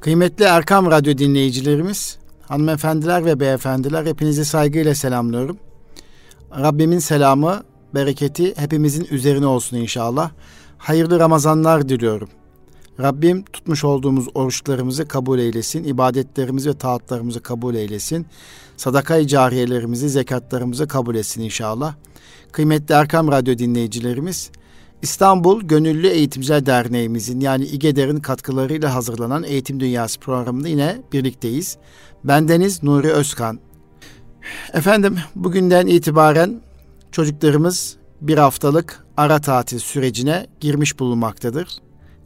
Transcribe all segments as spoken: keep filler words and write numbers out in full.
Kıymetli Erkam Radyo dinleyicilerimiz, hanımefendiler ve beyefendiler, hepinizi saygıyla selamlıyorum. Rabbimin selamı, bereketi hepimizin üzerine olsun inşallah. Hayırlı Ramazanlar diliyorum. Rabbim tutmuş olduğumuz oruçlarımızı kabul eylesin, ibadetlerimizi ve taatlarımızı kabul eylesin, sadaka-i cariyelerimizi, zekatlarımızı kabul etsin inşallah. Kıymetli Erkam Radyo dinleyicilerimiz, İstanbul Gönüllü Eğitimciler Derneğimizin yani İGEDER'in katkılarıyla hazırlanan Eğitim Dünyası programında yine birlikteyiz. Bendeniz Nuri Özkan. Efendim, bugünden itibaren çocuklarımız bir haftalık ara tatil sürecine girmiş bulunmaktadır.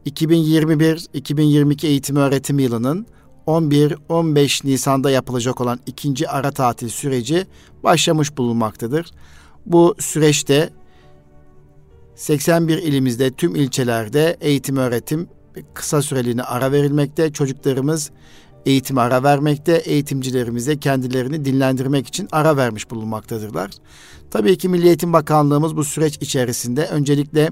iki bin yirmi bir iki bin yirmi iki eğitim öğretim yılının on bir on beş Nisan'da yapılacak olan ikinci ara tatil süreci başlamış bulunmaktadır. Bu süreçte seksen bir ilimizde, tüm ilçelerde eğitim öğretim kısa süreliğine ara verilmekte. Çocuklarımız eğitime ara vermekte, eğitimcilerimiz de kendilerini dinlendirmek için ara vermiş bulunmaktadırlar. Tabii ki Milli Eğitim Bakanlığımız bu süreç içerisinde öncelikle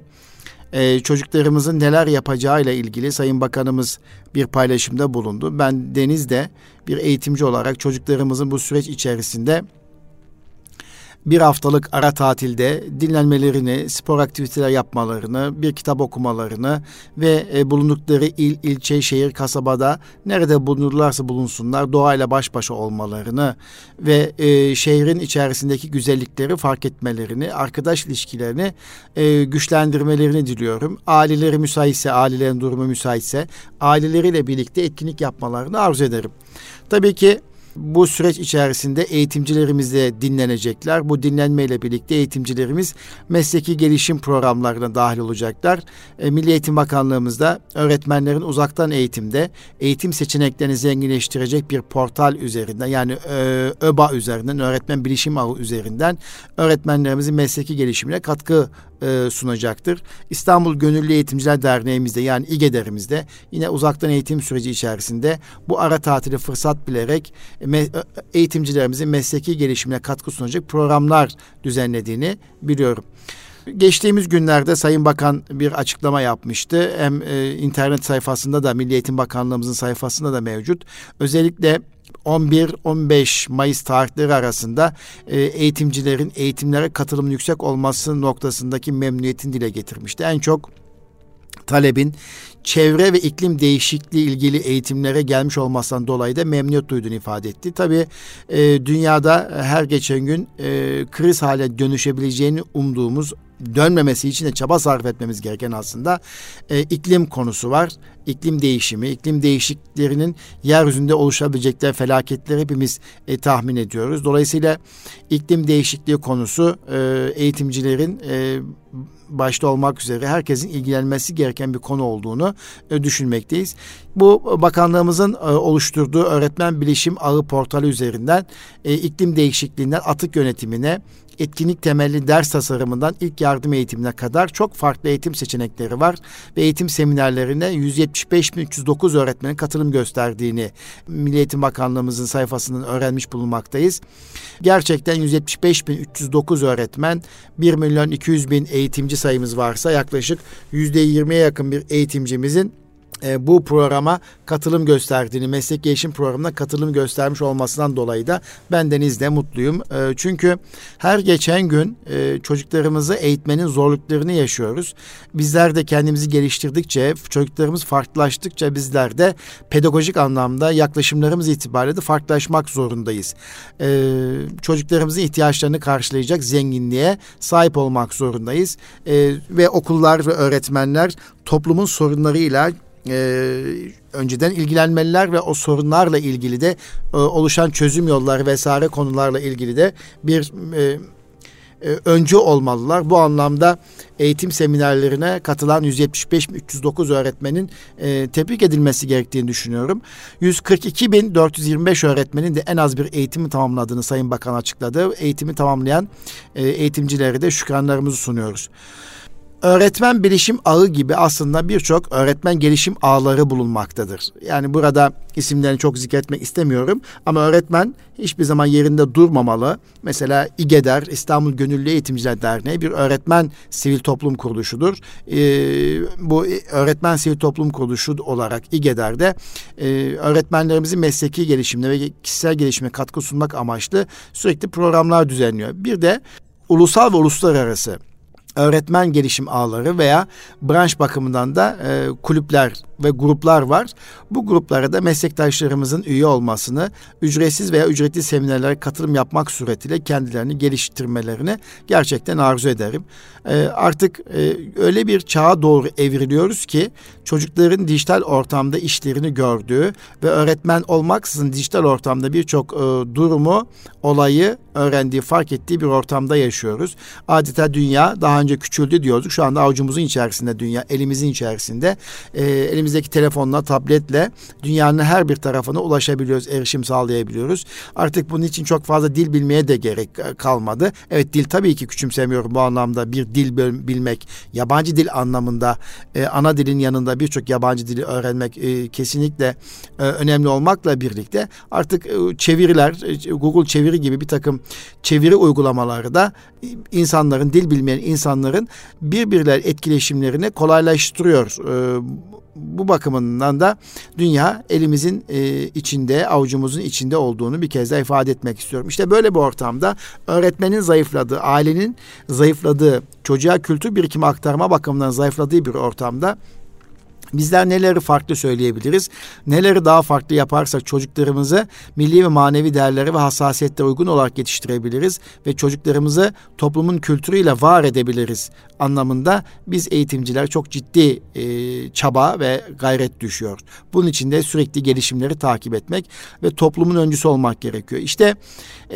Ee, çocuklarımızın neler yapacağıyla ilgili Sayın Bakanımız bir paylaşımda bulundu. Ben Deniz'de bir eğitimci olarak çocuklarımızın bu süreç içerisinde bir haftalık ara tatilde dinlenmelerini, spor aktiviteler yapmalarını, bir kitap okumalarını ve e, bulundukları il, ilçe, şehir, kasabada nerede bulunurlarsa bulunsunlar doğayla baş başa olmalarını ve e, şehrin içerisindeki güzellikleri fark etmelerini, arkadaş ilişkilerini e, güçlendirmelerini diliyorum. Aileleri müsaitse, ailelerin durumu müsaitse aileleriyle birlikte etkinlik yapmalarını arzu ederim. Tabii ki bu süreç içerisinde eğitimcilerimiz de dinlenecekler. Bu dinlenmeyle birlikte eğitimcilerimiz mesleki gelişim programlarına dahil olacaklar. E, Milli Eğitim Bakanlığımızda öğretmenlerin uzaktan eğitimde eğitim seçeneklerini zenginleştirecek bir portal üzerinden yani e, ÖBA üzerinden, Öğretmen Bilişim Ağı üzerinden öğretmenlerimizin mesleki gelişimine katkı e, sunacaktır. İstanbul Gönüllü Eğitimciler Derneğimizde yani İGEDER'imizde yine uzaktan eğitim süreci içerisinde bu ara tatili fırsat bilerek eğitimcilerimizin mesleki gelişimine katkı sunacak programlar düzenlediğini biliyorum. Geçtiğimiz günlerde Sayın Bakan bir açıklama yapmıştı. Hem e, internet sayfasında da Milli Eğitim Bakanlığımızın sayfasında da mevcut. Özellikle on bir on beş Mayıs tarihleri arasında eğitimcilerin eğitimlere katılımın yüksek olması noktasındaki memnuniyetini dile getirmişti. En çok talebin çevre ve iklim değişikliği ilgili eğitimlere gelmiş olmasından dolayı da memnuniyet duyduğunu ifade etti. Tabii e, dünyada her geçen gün e, kriz hale dönüşebileceğini umduğumuz, dönmemesi için de çaba sarf etmemiz gereken aslında e, iklim konusu var. İklim değişimi, iklim değişikliklerinin yeryüzünde oluşabilecekleri felaketleri hepimiz e, tahmin ediyoruz. Dolayısıyla iklim değişikliği konusu e, eğitimcilerin e, başta olmak üzere herkesin ilgilenmesi gereken bir konu olduğunu e, düşünmekteyiz. Bu bakanlığımızın e, oluşturduğu Öğretmen Bilişim Ağı portalı üzerinden e, iklim değişikliğinden atık yönetimine, etkinlik temelli ders tasarımından ilk yardım eğitimine kadar çok farklı eğitim seçenekleri var ve eğitim seminerlerine yüz yetmiş beş bin üç yüz dokuz öğretmenin katılım gösterdiğini Milli Eğitim Bakanlığımızın sayfasından öğrenmiş bulunmaktayız. Gerçekten yüz yetmiş beş bin üç yüz dokuz öğretmen, bir milyon iki yüz bin eğitimci sayımız varsa yaklaşık yüzde yirmiye yakın bir eğitimcimizin bu programa katılım gösterdiğini, meslek gelişim programına katılım göstermiş olmasından dolayı da bendeniz de mutluyum. Çünkü her geçen gün çocuklarımızı eğitmenin zorluklarını yaşıyoruz. Bizler de kendimizi geliştirdikçe, çocuklarımız farklılaştıkça bizler de pedagojik anlamda yaklaşımlarımız itibariyle de farklılaşmak zorundayız. Çocuklarımızın ihtiyaçlarını karşılayacak zenginliğe sahip olmak zorundayız. Ve okullar ve öğretmenler toplumun sorunlarıyla Ee, önceden ilgilenmeliler ve o sorunlarla ilgili de e, oluşan çözüm yolları vesaire konularla ilgili de bir e, e, öncü olmalılar. Bu anlamda eğitim seminerlerine katılan yüz yetmiş beş bin üç yüz dokuz öğretmenin e, tebrik edilmesi gerektiğini düşünüyorum. yüz kırk iki bin dört yüz yirmi beş öğretmenin de en az bir eğitimi tamamladığını Sayın Bakan açıkladı. Eğitimi tamamlayan e, eğitimcilere de şükranlarımızı sunuyoruz. Öğretmen Bilişim Ağı gibi aslında birçok öğretmen gelişim ağları bulunmaktadır. Yani burada isimlerini çok zikretmek istemiyorum ama öğretmen hiçbir zaman yerinde durmamalı. Mesela İGEDER, İstanbul Gönüllü Eğitimciler Derneği bir öğretmen sivil toplum kuruluşudur. Ee, bu öğretmen sivil toplum kuruluşu olarak İGEDER'de e, öğretmenlerimizin mesleki gelişimine ve kişisel gelişime katkı sunmak amaçlı sürekli programlar düzenliyor. Bir de ulusal ve uluslararası öğretmen gelişim ağları veya branş bakımından da e, kulüpler ve gruplar var. Bu gruplara da meslektaşlarımızın üye olmasını, ücretsiz veya ücretli seminerlere katılım yapmak suretiyle kendilerini geliştirmelerini gerçekten arzu ederim. E, artık e, öyle bir çağa doğru evriliyoruz ki çocukların dijital ortamda işlerini gördüğü ve öğretmen olmaksızın dijital ortamda birçok e, durumu, olayı öğrendiği, fark ettiği bir ortamda yaşıyoruz. Adeta dünya daha önce küçüldü diyorduk. Şu anda avucumuzun içerisinde dünya, elimizin içerisinde. E, elimizdeki telefonla, tabletle dünyanın her bir tarafına ulaşabiliyoruz, erişim sağlayabiliyoruz. Artık bunun için çok fazla dil bilmeye de gerek kalmadı. Evet, dil tabii ki küçümsemiyorum bu anlamda. Bir dil bilmek, yabancı dil anlamında e, ana dilin yanında birçok yabancı dili öğrenmek e, kesinlikle e, önemli olmakla birlikte artık e, çeviriler, e, Google Çeviri gibi bir takım çeviri uygulamaları da insanların, dil bilmeyen insanların birbirler etkileşimlerini kolaylaştırıyor. Ee, bu bakımından da dünya elimizin e, içinde, avucumuzun içinde olduğunu bir kez daha ifade etmek istiyorum. İşte böyle bir ortamda öğretmenin zayıfladığı, ailenin zayıfladığı, çocuğa kültür birikimi aktarma bakımından zayıfladığı bir ortamda bizler neleri farklı söyleyebiliriz? Neleri daha farklı yaparsak çocuklarımızı milli ve manevi değerlere ve hassasiyetlere uygun olarak yetiştirebiliriz ve çocuklarımızı toplumun kültürüyle var edebiliriz anlamında biz eğitimciler çok ciddi e, çaba ve gayret düşüyor. Bunun için de sürekli gelişimleri takip etmek ve toplumun öncüsü olmak gerekiyor. İşte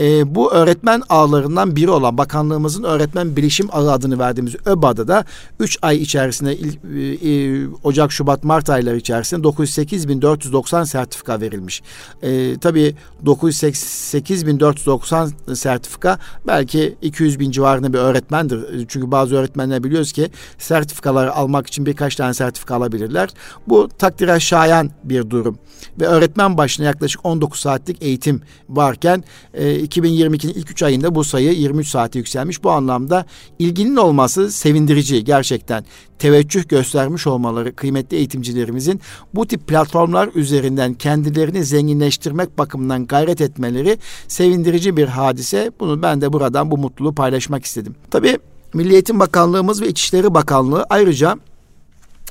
e, bu öğretmen ağlarından biri olan bakanlığımızın Öğretmen Bilişim Ağı adını verdiğimiz ÖBA'da da üç ay içerisinde e, e, Ocak, Şubat, Şubat, Mart ayları içerisinde dokuz yüz sekiz bin dört yüz doksan sertifika verilmiş. Ee, tabii dokuz yüz sekiz bin dört yüz doksan sertifika belki iki yüz bin civarında bir öğretmendir. Çünkü bazı öğretmenler biliyoruz ki sertifikaları almak için birkaç tane sertifika alabilirler. Bu takdire şayan bir durum. Ve öğretmen başına yaklaşık on dokuz saatlik eğitim varken e, iki bin yirmi ikinin ilk üç ayında bu sayı yirmi üç saate yükselmiş. Bu anlamda ilginin olması sevindirici gerçekten. Teveccüh göstermiş olmaları, kıymetli eğitimcilerimizin bu tip platformlar üzerinden kendilerini zenginleştirmek bakımından gayret etmeleri sevindirici bir hadise. Bunu ben de buradan bu mutluluğu paylaşmak istedim. Tabii Milli Eğitim Bakanlığımız ve İçişleri Bakanlığı ayrıca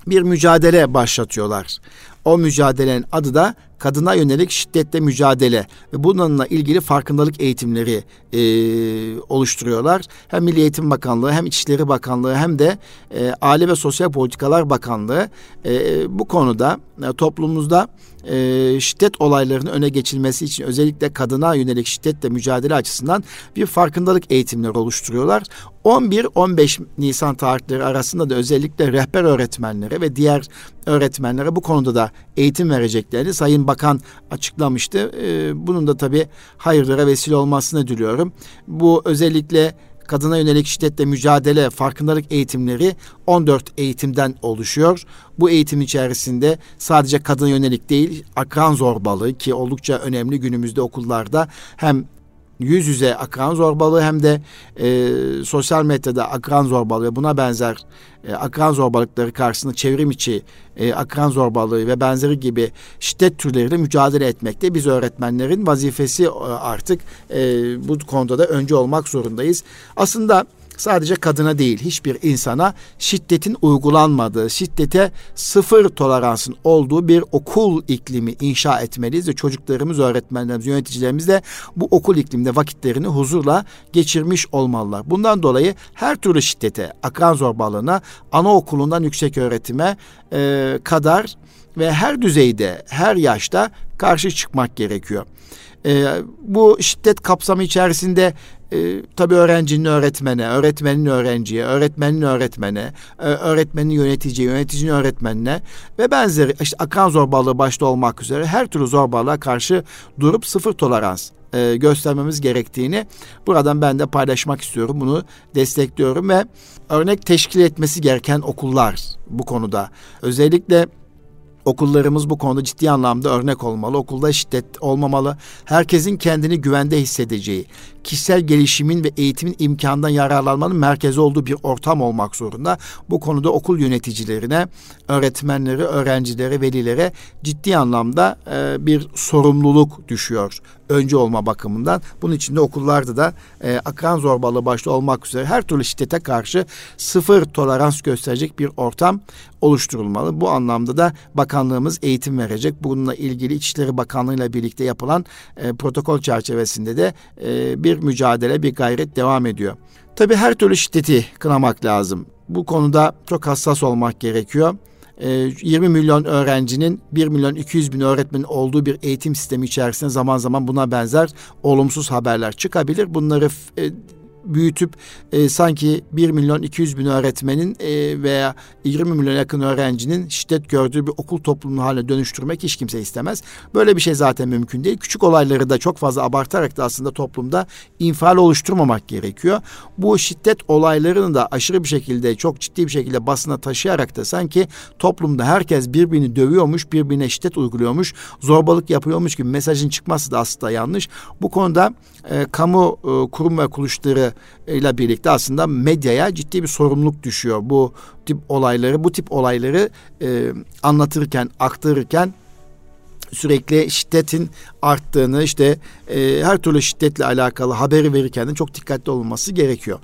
bir mücadele başlatıyorlar. O mücadelenin adı da kadına yönelik şiddetle mücadele ve bununla ilgili farkındalık eğitimleri e, oluşturuyorlar. Hem Milli Eğitim Bakanlığı, hem İçişleri Bakanlığı, hem de e, Aile ve Sosyal Politikalar Bakanlığı e, bu konuda e, toplumumuzda e, şiddet olaylarının öne geçilmesi için özellikle kadına yönelik şiddetle mücadele açısından bir farkındalık eğitimleri oluşturuyorlar. on bir on beş Nisan tarihleri arasında da özellikle rehber öğretmenlere ve diğer öğretmenlere bu konuda da eğitim vereceklerini Sayın Bakan açıklamıştı. Bunun da tabii hayırlara vesile olmasını diliyorum. Bu özellikle kadına yönelik şiddetle mücadele farkındalık eğitimleri on dört eğitimden oluşuyor. Bu eğitim içerisinde sadece kadına yönelik değil, akran zorbalığı ki oldukça önemli günümüzde okullarda, hem yüz yüze akran zorbalığı hem de e, sosyal medyada akran zorbalığı ve buna benzer e, akran zorbalıkları karşısında çevrim içi e, akran zorbalığı ve benzeri gibi şiddet türleriyle mücadele etmekte. Biz öğretmenlerin vazifesi artık e, bu konuda da öncü olmak zorundayız. Aslında sadece kadına değil, hiçbir insana şiddetin uygulanmadığı, şiddete sıfır toleransın olduğu bir okul iklimi inşa etmeliyiz ve çocuklarımız, öğretmenlerimiz, yöneticilerimiz de bu okul ikliminde vakitlerini huzurla geçirmiş olmalılar. Bundan dolayı her türlü şiddete, akran zorbalığına, anaokulundan yüksek öğretime e, kadar ve her düzeyde, her yaşta karşı çıkmak gerekiyor. E, bu şiddet kapsamı içerisinde Ee, tabii öğrencinin öğretmene, öğretmenin öğrenciye, öğretmenin öğretmene, öğretmenin yöneticiye, yöneticinin öğretmenine ve benzeri işte akran zorbalığı başta olmak üzere her türlü zorbalığa karşı durup sıfır tolerans e, göstermemiz gerektiğini buradan ben de paylaşmak istiyorum. Bunu destekliyorum ve örnek teşkil etmesi gereken okullar bu konuda. Özellikle okullarımız bu konuda ciddi anlamda örnek olmalı. Okulda şiddet olmamalı. Herkesin kendini güvende hissedeceği, kişisel gelişimin ve eğitimin imkanından yararlanmanın merkezi olduğu bir ortam olmak zorunda. Bu konuda okul yöneticilerine, öğretmenlere, öğrencilere, velilere ciddi anlamda e, bir sorumluluk düşüyor. Öncü olma bakımından. Bunun için de okullarda da e, akran zorbalığı başta olmak üzere her türlü şiddete karşı sıfır tolerans gösterecek bir ortam oluşturulmalı. Bu anlamda da bakanlığımız eğitim verecek. Bununla ilgili İçişleri Bakanlığı'yla birlikte yapılan e, protokol çerçevesinde de e, bir mücadele, bir gayret devam ediyor. Tabii her türlü şiddeti kınamak lazım. Bu konuda çok hassas olmak gerekiyor. yirmi milyon öğrencinin bir milyon iki yüz bin öğretmenin olduğu bir eğitim sistemi içerisinde zaman zaman buna benzer olumsuz haberler çıkabilir. Bunları büyütüp e, sanki bir milyon iki yüz bin öğretmenin e, veya yirmi milyon yakın öğrencinin şiddet gördüğü bir okul toplumunu haline dönüştürmek hiç kimse istemez. Böyle bir şey zaten mümkün değil. Küçük olayları da çok fazla abartarak da aslında toplumda infial oluşturmamak gerekiyor. Bu şiddet olaylarını da aşırı bir şekilde, çok ciddi bir şekilde basına taşıyarak da sanki toplumda herkes birbirini dövüyormuş, birbirine şiddet uyguluyormuş, zorbalık yapıyormuş gibi mesajın çıkması da aslında yanlış. Bu konuda e, kamu e, kurum ve kuruluşları ile birlikte aslında medyaya ciddi bir sorumluluk düşüyor. Bu tip olayları, bu tip olayları e, anlatırken, aktarırken sürekli şiddetin arttığını, işte e, her türlü şiddetle alakalı haberi verirken de çok dikkatli olunması gerekiyor.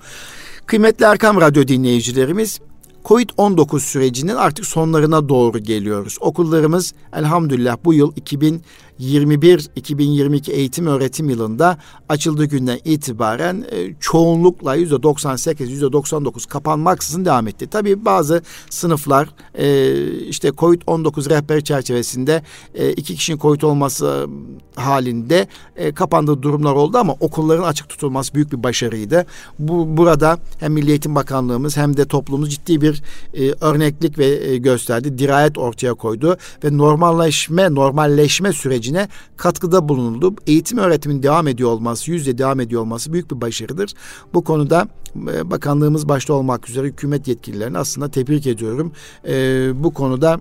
Kıymetli Erkam Radyo dinleyicilerimiz, kovid on dokuz sürecinin artık sonlarına doğru geliyoruz. Okullarımız elhamdülillah bu yıl iki bin yirmi bir iki bin yirmi iki eğitim öğretim yılında açıldığı günden itibaren çoğunlukla yüzde doksan sekiz yüzde doksan dokuz kapanmaksızın devam etti. Tabii bazı sınıflar işte kovid on dokuz rehberi çerçevesinde iki kişinin COVID olması halinde kapandığı durumlar oldu ama okulların açık tutulması büyük bir başarıydı. Bu, burada hem Milli Eğitim Bakanlığımız hem de toplumumuz ciddi bir örneklik ve gösterdi. Dirayet ortaya koydu ve normalleşme normalleşme sürecine katkıda bulunuldu. Eğitim öğretimin devam ediyor olması, yüzde devam ediyor olması büyük bir başarıdır. Bu konuda bakanlığımız başta olmak üzere hükümet yetkililerini aslında tebrik ediyorum. Ee, bu konuda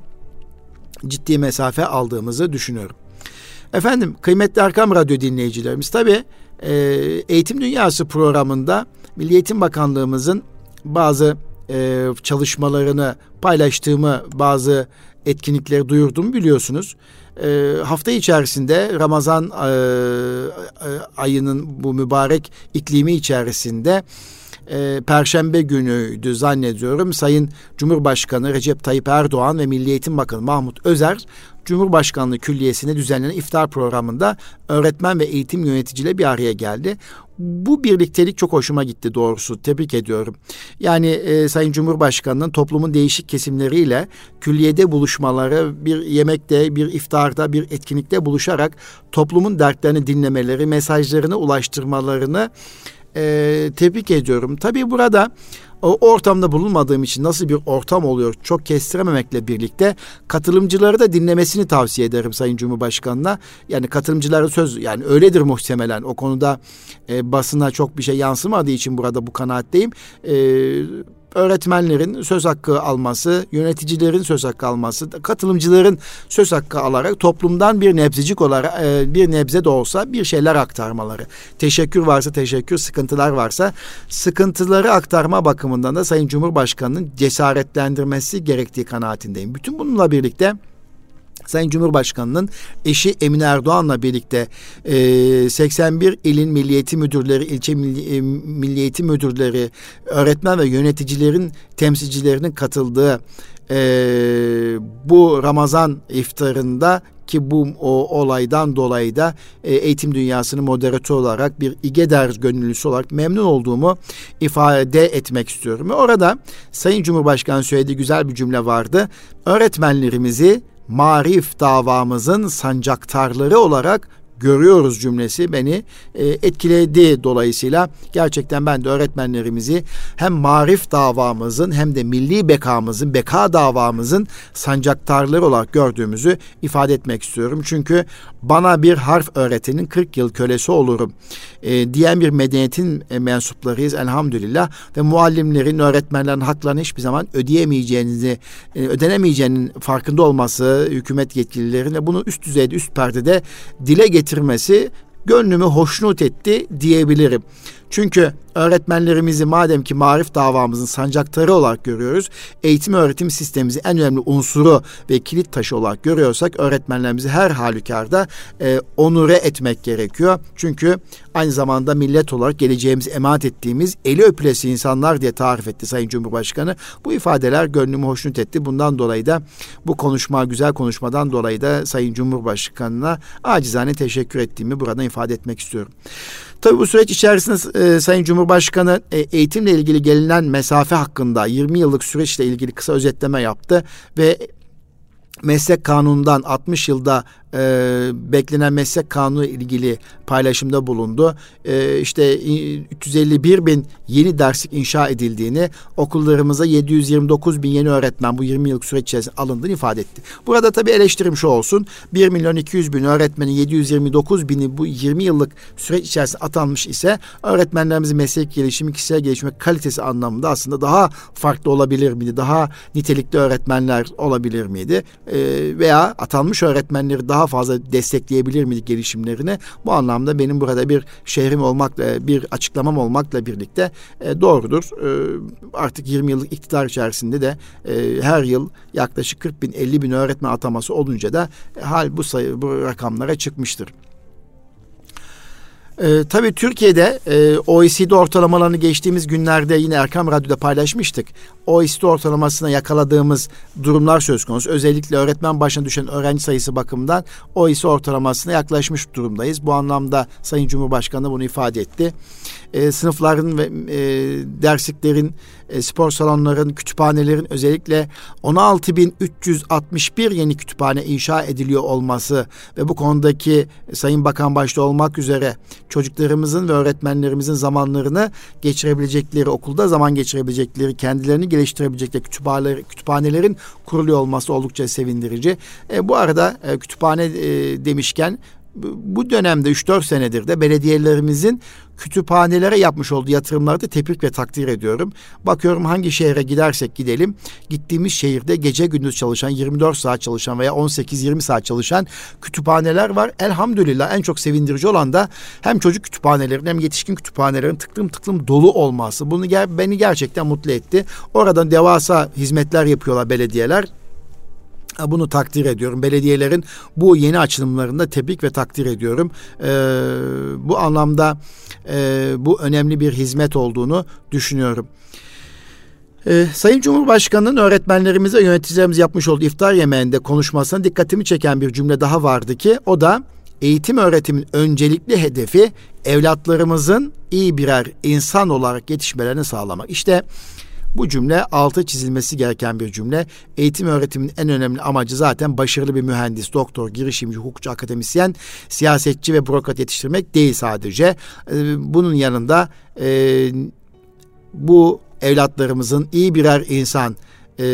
ciddi mesafe aldığımızı düşünüyorum. Efendim, kıymetli Erkam Radyo dinleyicilerimiz, tabii e, Eğitim Dünyası programında Milli Eğitim Bakanlığımızın bazı e, çalışmalarını paylaştığımı, bazı etkinlikleri duyurduğumu biliyorsunuz. E, hafta içerisinde Ramazan e, ayının bu mübarek iklimi içerisinde e, Perşembe günüydü zannediyorum. Sayın Cumhurbaşkanı Recep Tayyip Erdoğan ve Milli Eğitim Bakanı Mahmut Özer Cumhurbaşkanlığı Külliyesi'nde düzenlenen iftar programında öğretmen ve eğitim yöneticiyle bir araya geldi. Bu birliktelik çok hoşuma gitti doğrusu. Tebrik ediyorum. Yani e, Sayın Cumhurbaşkanı'nın toplumun değişik kesimleriyle külliyede buluşmaları, bir yemekte, bir iftarda, bir etkinlikte buluşarak toplumun dertlerini dinlemeleri, mesajlarını ulaştırmalarını e, tebrik ediyorum. Tabii burada o ortamda bulunmadığım için nasıl bir ortam oluyor çok kestirememekle birlikte katılımcıları da dinlemesini tavsiye ederim Sayın Cumhurbaşkanı'na. Yani katılımcıların söz yani öyledir muhtemelen. O konuda e, basına çok bir şey yansımadığı için burada bu kanaatteyim. Eee öğretmenlerin söz hakkı alması, yöneticilerin söz hakkı alması, katılımcıların söz hakkı alarak toplumdan bir nebzecik olarak, bir nebze de olsa bir şeyler aktarmaları. Teşekkür varsa teşekkür, sıkıntılar varsa sıkıntıları aktarma bakımından da Sayın Cumhurbaşkanı'nın cesaretlendirmesi gerektiği kanaatindeyim. Bütün bununla birlikte Sayın Cumhurbaşkanı'nın eşi Emine Erdoğan'la birlikte seksen bir ilin milli eğitim müdürleri, ilçe milli eğitim müdürleri, öğretmen ve yöneticilerin temsilcilerinin katıldığı bu Ramazan iftarında ki bu o olaydan dolayı da e, eğitim dünyasının moderatörü olarak bir İGEDER gönüllüsü olarak memnun olduğumu ifade etmek istiyorum. Orada Sayın Cumhurbaşkanı söylediği güzel bir cümle vardı. Öğretmenlerimizi marif davamızın sancaktarları olarak görüyoruz cümlesi beni e, etkiledi. Dolayısıyla gerçekten ben de öğretmenlerimizi hem marif davamızın hem de milli bekamızın, beka davamızın sancaktarları olarak gördüğümüzü ifade etmek istiyorum. Çünkü bana bir harf öğretenin kırk yıl kölesi olurum e, diyen bir medeniyetin e, mensuplarıyız elhamdülillah ve muallimlerin, öğretmenlerin haklarını hiçbir zaman ödeyemeyeceğinizi, e, ödenemeyeceğinin farkında olması, hükümet yetkililerin ve bunu üst düzeyde, üst perdede dile getirmesi gönlümü hoşnut etti diyebilirim. Çünkü öğretmenlerimizi madem ki marif davamızın sancaktarı olarak görüyoruz, eğitim öğretim sistemimizin en önemli unsuru ve kilit taşı olarak görüyorsak öğretmenlerimizi her halükarda e, onure etmek gerekiyor. Çünkü aynı zamanda millet olarak geleceğimizi emanet ettiğimiz eli öpülesi insanlar diye tarif etti Sayın Cumhurbaşkanı. Bu ifadeler gönlümü hoşnut etti. Bundan dolayı da bu konuşma, güzel konuşmadan dolayı da Sayın Cumhurbaşkanı'na acizane teşekkür ettiğimi buradan ifade etmek istiyorum. Tabii bu süreç içerisinde e, Sayın Cumhurbaşkanı e, eğitimle ilgili gelinen mesafe hakkında yirmi yıllık süreçle ilgili kısa özetleme yaptı ve meslek kanunundan altmış yılda e, beklenen meslek kanunu ilgili paylaşımda bulundu. E, işte üç yüz elli bir bin yeni derslik inşa edildiğini, okullarımıza yedi yüz yirmi dokuz bin yeni öğretmen bu yirmi yıllık süreç içerisinde alındığını ifade etti. Burada tabii eleştirim şu olsun: bir milyon iki yüz bin öğretmenin yedi yüz yirmi dokuz bini bu yirmi yıllık süreç içerisinde atanmış ise öğretmenlerimizin meslek gelişimi, kişisel gelişme kalitesi anlamında aslında daha farklı olabilir miydi? Daha nitelikli öğretmenler olabilir miydi? Veya atanmış öğretmenleri daha fazla destekleyebilir miydik gelişimlerini? Bu anlamda benim burada bir şehrim olmakla, bir açıklamam olmakla birlikte e, doğrudur. E, artık yirmi yıllık iktidar içerisinde de e, her yıl yaklaşık kırk bin elli bin öğretmen ataması olunca da e, hal bu sayı, bu rakamlara çıkmıştır. Ee, tabii Türkiye'de e, O E C D ortalamalarını geçtiğimiz günlerde yine Erkam Radyo'da paylaşmıştık. O E C D ortalamasına yakaladığımız durumlar söz konusu. Özellikle öğretmen başına düşen öğrenci sayısı bakımından O E C D ortalamasına yaklaşmış durumdayız. Bu anlamda Sayın Cumhurbaşkanı bunu ifade etti. E, sınıfların ve e, dersliklerin, e, spor salonların, kütüphanelerin özellikle on altı bin üç yüz altmış bir yeni kütüphane inşa ediliyor olması ve bu konudaki e, Sayın Bakan başta olmak üzere çocuklarımızın ve öğretmenlerimizin zamanlarını geçirebilecekleri, okulda zaman geçirebilecekleri, kendilerini geliştirebilecekleri kütüphaneler, kütüphanelerin kuruluyor olması oldukça sevindirici. E, bu arada e, kütüphane e, demişken bu dönemde üç dört senedir de belediyelerimizin kütüphanelere yapmış olduğu yatırımları da tebrik ve takdir ediyorum. Bakıyorum hangi şehre gidersek gidelim, gittiğimiz şehirde gece gündüz çalışan, yirmi dört saat çalışan veya on sekiz yirmi saat çalışan kütüphaneler var. Elhamdülillah en çok sevindirici olan da hem çocuk kütüphanelerin hem yetişkin kütüphanelerin tıklım tıklım dolu olması. Bunu beni gerçekten mutlu etti. Oradan devasa hizmetler yapıyorlar belediyeler. Bunu takdir ediyorum. Belediyelerin bu yeni açılımlarında tebrik ve takdir ediyorum. Ee, bu anlamda e, bu önemli bir hizmet olduğunu düşünüyorum. Ee, Sayın Cumhurbaşkanı'nın öğretmenlerimize, yöneticilerimize yapmış olduğu iftar yemeğinde konuşmasına dikkatimi çeken bir cümle daha vardı ki o da eğitim öğretimin öncelikli hedefi evlatlarımızın iyi birer insan olarak yetişmelerini sağlamak. İşte bu cümle altı çizilmesi gereken bir cümle. Eğitim öğretimin en önemli amacı zaten başarılı bir mühendis, doktor, girişimci, hukukçu, akademisyen, siyasetçi ve bürokrat yetiştirmek değil sadece. Bunun yanında e, bu evlatlarımızın iyi birer insan, e,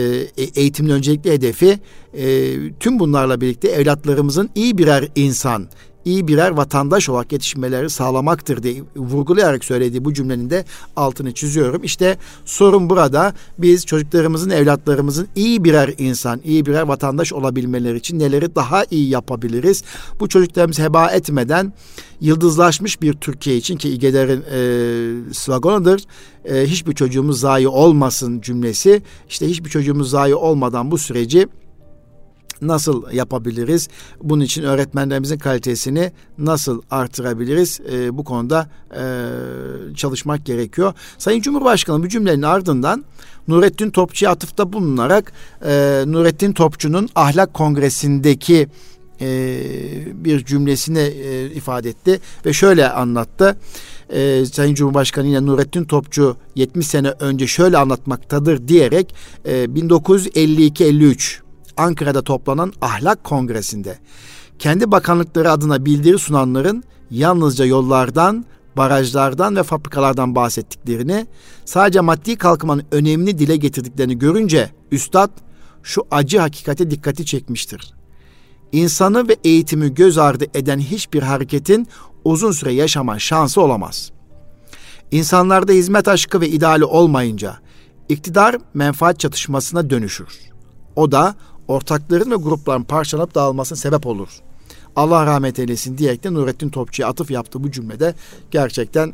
eğitimin öncelikli hedefi e, tüm bunlarla birlikte evlatlarımızın iyi birer insan, iyi birer vatandaş olarak yetişmeleri sağlamaktır diye vurgulayarak söylediği bu cümlenin de altını çiziyorum. İşte sorun burada. Biz çocuklarımızın, evlatlarımızın iyi birer insan, iyi birer vatandaş olabilmeleri için neleri daha iyi yapabiliriz? Bu çocuklarımızı heba etmeden yıldızlaşmış bir Türkiye için, ki İ G D'lerin e, sloganıdır, e, hiçbir çocuğumuz zayi olmasın cümlesi. İşte hiçbir çocuğumuz zayi olmadan bu süreci nasıl yapabiliriz? Bunun için öğretmenlerimizin kalitesini nasıl artırabiliriz? E, bu konuda e, çalışmak gerekiyor. Sayın Cumhurbaşkanı bu cümlenin ardından Nurettin Topçu'ya atıfta bulunarak e, Nurettin Topçu'nun ahlak kongresindeki e, bir cümlesini e, ifade etti ve şöyle anlattı. Ee, Sayın Cumhurbaşkanı yine Nurettin Topçu yetmiş sene önce şöyle anlatmaktadır diyerek e, bin dokuz yüz elli iki elli üç Ankara'da toplanan ahlak kongresinde kendi bakanlıkları adına bildiri sunanların yalnızca yollardan, barajlardan ve fabrikalardan bahsettiklerini, sadece maddi kalkınmanın önemini dile getirdiklerini görünce üstad şu acı hakikate dikkati çekmiştir. İnsanı ve eğitimi göz ardı eden hiçbir hareketin uzun süre yaşama şansı olamaz. İnsanlarda hizmet aşkı ve ideali olmayınca iktidar menfaat çatışmasına dönüşür. O da ortakların ve grupların parçalanıp dağılmasına sebep olur. Allah rahmet eylesin diyerek de Nurettin Topçu'ya atıf yaptığı bu cümlede gerçekten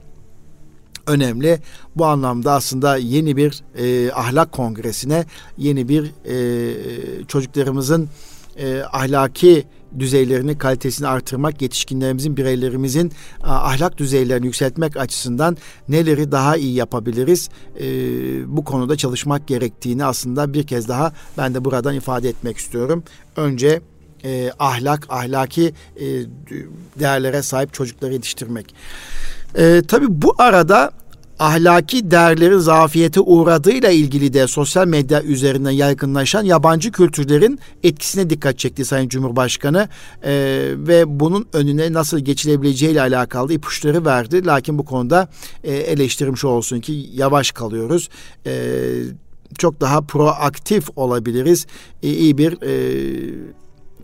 önemli. Bu anlamda aslında yeni bir e, ahlak kongresine, yeni bir e, çocuklarımızın e, ahlaki düzeylerini, kalitesini artırmak, yetişkinlerimizin, bireylerimizin ahlak düzeylerini yükseltmek açısından neleri daha iyi yapabiliriz? E, bu konuda çalışmak gerektiğini aslında bir kez daha ben de buradan ifade etmek istiyorum. Önce e, ahlak, ahlaki e, değerlere sahip çocukları yetiştirmek. E, tabii bu arada ahlaki değerlerin zafiyete uğradığıyla ilgili de sosyal medya üzerinden yaygınlaşan yabancı kültürlerin etkisine dikkat çekti Sayın Cumhurbaşkanı ee, ve bunun önüne nasıl geçilebileceğiyle alakalı ipuçları verdi. Lakin bu konuda e, eleştirim şu olsun ki yavaş kalıyoruz. E, çok daha proaktif olabiliriz. E, iyi bir E,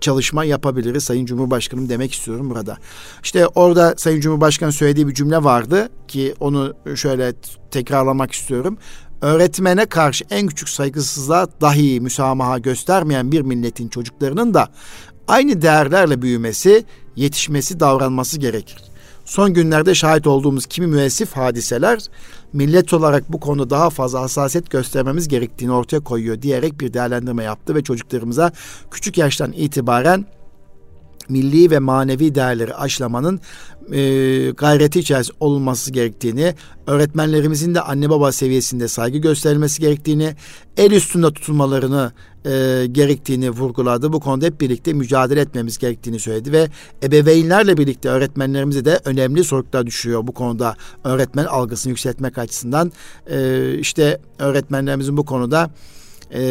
çalışma yapabiliriz Sayın Cumhurbaşkanım demek istiyorum burada. İşte orada Sayın Cumhurbaşkanı söylediği bir cümle vardı ki onu şöyle tekrarlamak istiyorum. Öğretmene karşı en küçük saygısızlığa dahi müsamaha göstermeyen bir milletin çocuklarının da aynı değerlerle büyümesi, yetişmesi, davranması gerekir. Son günlerde şahit olduğumuz kimi müessif hadiseler millet olarak bu konuda daha fazla hassasiyet göstermemiz gerektiğini ortaya koyuyor diyerek bir değerlendirme yaptı ve çocuklarımıza küçük yaştan itibaren milli ve manevi değerleri aşılamanın e, gayreti içerisinde olunması gerektiğini, öğretmenlerimizin de anne baba seviyesinde saygı gösterilmesi gerektiğini, el üstünde tutulmalarını e, gerektiğini vurguladı. Bu konuda hep birlikte mücadele etmemiz gerektiğini söyledi ve ebeveynlerle birlikte öğretmenlerimize de önemli soruklar düşüyor bu konuda. Öğretmen algısını yükseltmek açısından e, işte öğretmenlerimizin bu konuda Ee,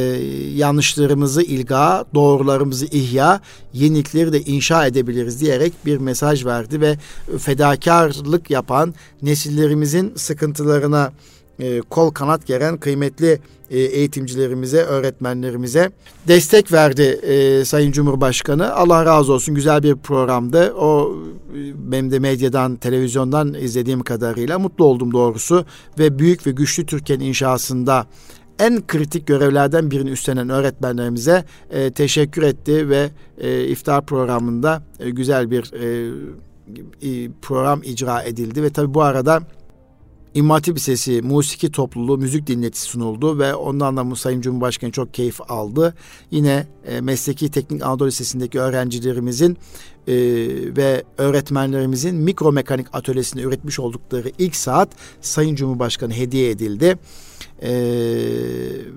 yanlışlarımızı ilga, doğrularımızı ihya, yenilikleri de inşa edebiliriz diyerek bir mesaj verdi ve fedakarlık yapan, nesillerimizin sıkıntılarına e, kol kanat geren kıymetli e, eğitimcilerimize, öğretmenlerimize destek verdi e, Sayın Cumhurbaşkanı. Allah razı olsun, güzel bir programdı. O benim de medyadan, televizyondan izlediğim kadarıyla mutlu oldum doğrusu ve büyük ve güçlü Türkiye'nin inşasında en kritik görevlerden birini üstlenen öğretmenlerimize e, teşekkür etti ve e, iftar programında e, güzel bir e, e, program icra edildi ve tabii bu arada İmam Hatip Lisesi Musiki Topluluğu müzik dinletisi sunuldu ve ondan da Sayın Cumhurbaşkanı çok keyif aldı. Yine e, Mesleki Teknik Anadolu Lisesi'ndeki öğrencilerimizin e, ve öğretmenlerimizin mikro mekanik atölyesinde üretmiş oldukları ilk saat Sayın Cumhurbaşkanı hediye edildi. Ee,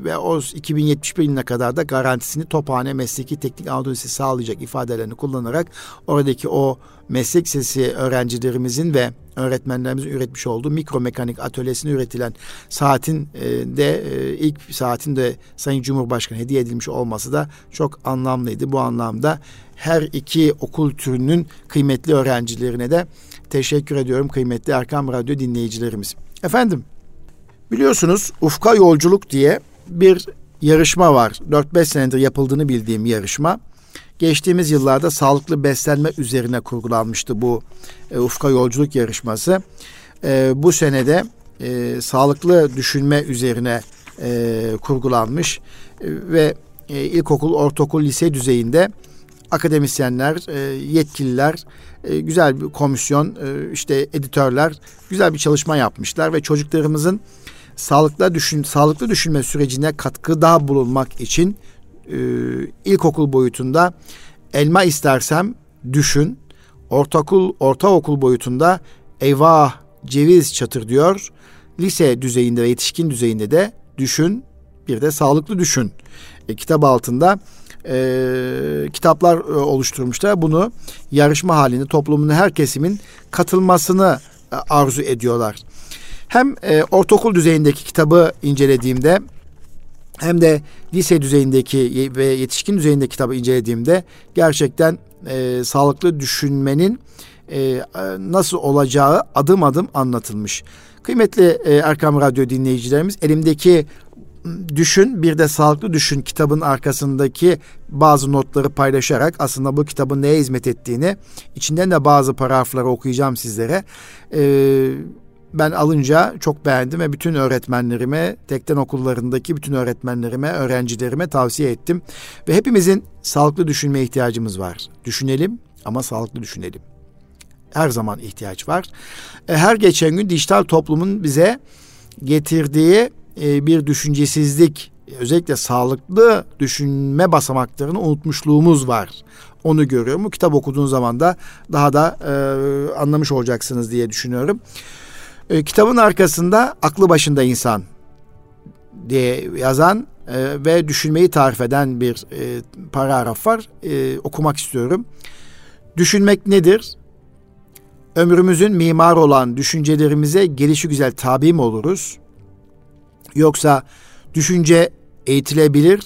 ve o iki bin yetmiş bir yılına kadar da garantisini Tophane Mesleki Teknik Anadolu Lisesi sağlayacak ifadelerini kullanarak oradaki o meslek lisesi öğrencilerimizin ve öğretmenlerimizin üretmiş olduğu mikro mekanik atölyesinde üretilen saatin e, de e, ilk saatin de Sayın Cumhurbaşkanı hediye edilmiş olması da çok anlamlıydı. Bu anlamda her iki okul türünün kıymetli öğrencilerine de teşekkür ediyorum, kıymetli Erkam Radyo dinleyicilerimiz. Efendim, biliyorsunuz Ufka Yolculuk diye bir yarışma var. dört beş senedir yapıldığını bildiğim yarışma. Geçtiğimiz yıllarda sağlıklı beslenme üzerine kurgulanmıştı bu e, Ufka Yolculuk yarışması. E, bu senede e, sağlıklı düşünme üzerine e, kurgulanmış e, ve e, ilkokul, ortaokul, lise düzeyinde akademisyenler, yetkililer, güzel bir komisyon, işte editörler güzel bir çalışma yapmışlar ve çocuklarımızın sağlıklı düşün, sağlıklı düşünme sürecine katkıda bulunmak için ilkokul boyutunda elma istersem düşün, ortaokul, ortaokul boyutunda eyvah ceviz çatır diyor, lise düzeyinde ve yetişkin düzeyinde de düşün, bir de sağlıklı düşün e, kitap altında E, kitaplar e, oluşturmuşlar. Bunu yarışma halinde toplumun her kesimin katılmasını e, arzu ediyorlar. Hem e, ortaokul düzeyindeki kitabı incelediğimde hem de lise düzeyindeki ve yetişkin düzeyindeki kitabı incelediğimde gerçekten e, sağlıklı düşünmenin e, nasıl olacağı adım adım anlatılmış. Kıymetli e, Erkam Radyo dinleyicilerimiz, elimdeki Düşün bir de Sağlıklı Düşün kitabın arkasındaki bazı notları paylaşarak aslında bu kitabın neye hizmet ettiğini, içinden de bazı paragrafları okuyacağım sizlere. Ee, ben alınca çok beğendim ve bütün öğretmenlerime, tekten okullarındaki bütün öğretmenlerime, öğrencilerime tavsiye ettim. Ve hepimizin sağlıklı düşünmeye ihtiyacımız var. Düşünelim ama sağlıklı düşünelim. Her zaman ihtiyaç var. Her geçen gün dijital toplumun bize getirdiği bir düşüncesizlik, özellikle sağlıklı düşünme basamaklarını unutmuşluğumuz var. Onu görüyorum. Bu kitap okuduğun zaman da daha da e, anlamış olacaksınız diye düşünüyorum. E, kitabın arkasında "Aklı başında insan" diye yazan e, ve düşünmeyi tarif eden bir e, paragraf var. E, okumak istiyorum. Düşünmek nedir? Ömrümüzün mimarı olan düşüncelerimize gelişigüzel tabi mi oluruz? Yoksa düşünce eğitilebilir,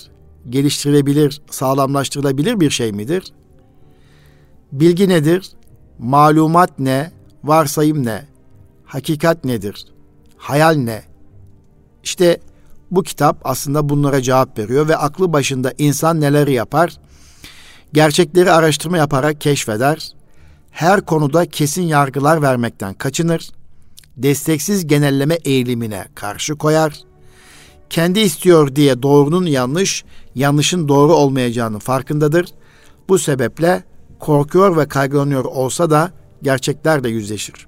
geliştirilebilir, sağlamlaştırılabilir bir şey midir? Bilgi nedir? Malumat ne? Varsayım ne? Hakikat nedir? Hayal ne? İşte bu kitap aslında bunlara cevap veriyor ve aklı başında insan neleri yapar? Gerçekleri araştırma yaparak keşfeder. Her konuda kesin yargılar vermekten kaçınır. Desteksiz genelleme eğilimine karşı koyar. Kendi istiyor diye doğrunun yanlış, yanlışın doğru olmayacağının farkındadır. Bu sebeple korkuyor ve kaygılanıyor olsa da gerçeklerle yüzleşir.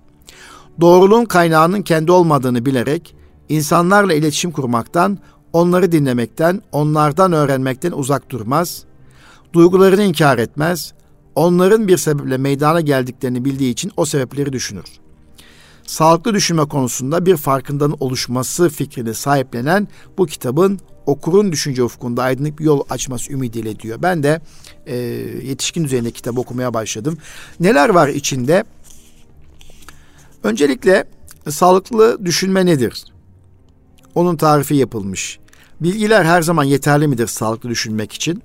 Doğruluğun kaynağının kendi olmadığını bilerek insanlarla iletişim kurmaktan, onları dinlemekten, onlardan öğrenmekten uzak durmaz. Duygularını inkar etmez. Onların bir sebeple meydana geldiklerini bildiği için o sebepleri düşünür. Sağlıklı düşünme konusunda bir farkındalığın oluşması fikrini sahiplenen bu kitabın okurun düşünce ufkunda aydınlık bir yol açması ümidiyle diyor. Ben de e, yetişkin düzeyinde kitabı okumaya başladım. Neler var içinde? Öncelikle sağlıklı düşünme nedir? Onun tarifi yapılmış. Bilgiler her zaman yeterli midir sağlıklı düşünmek için?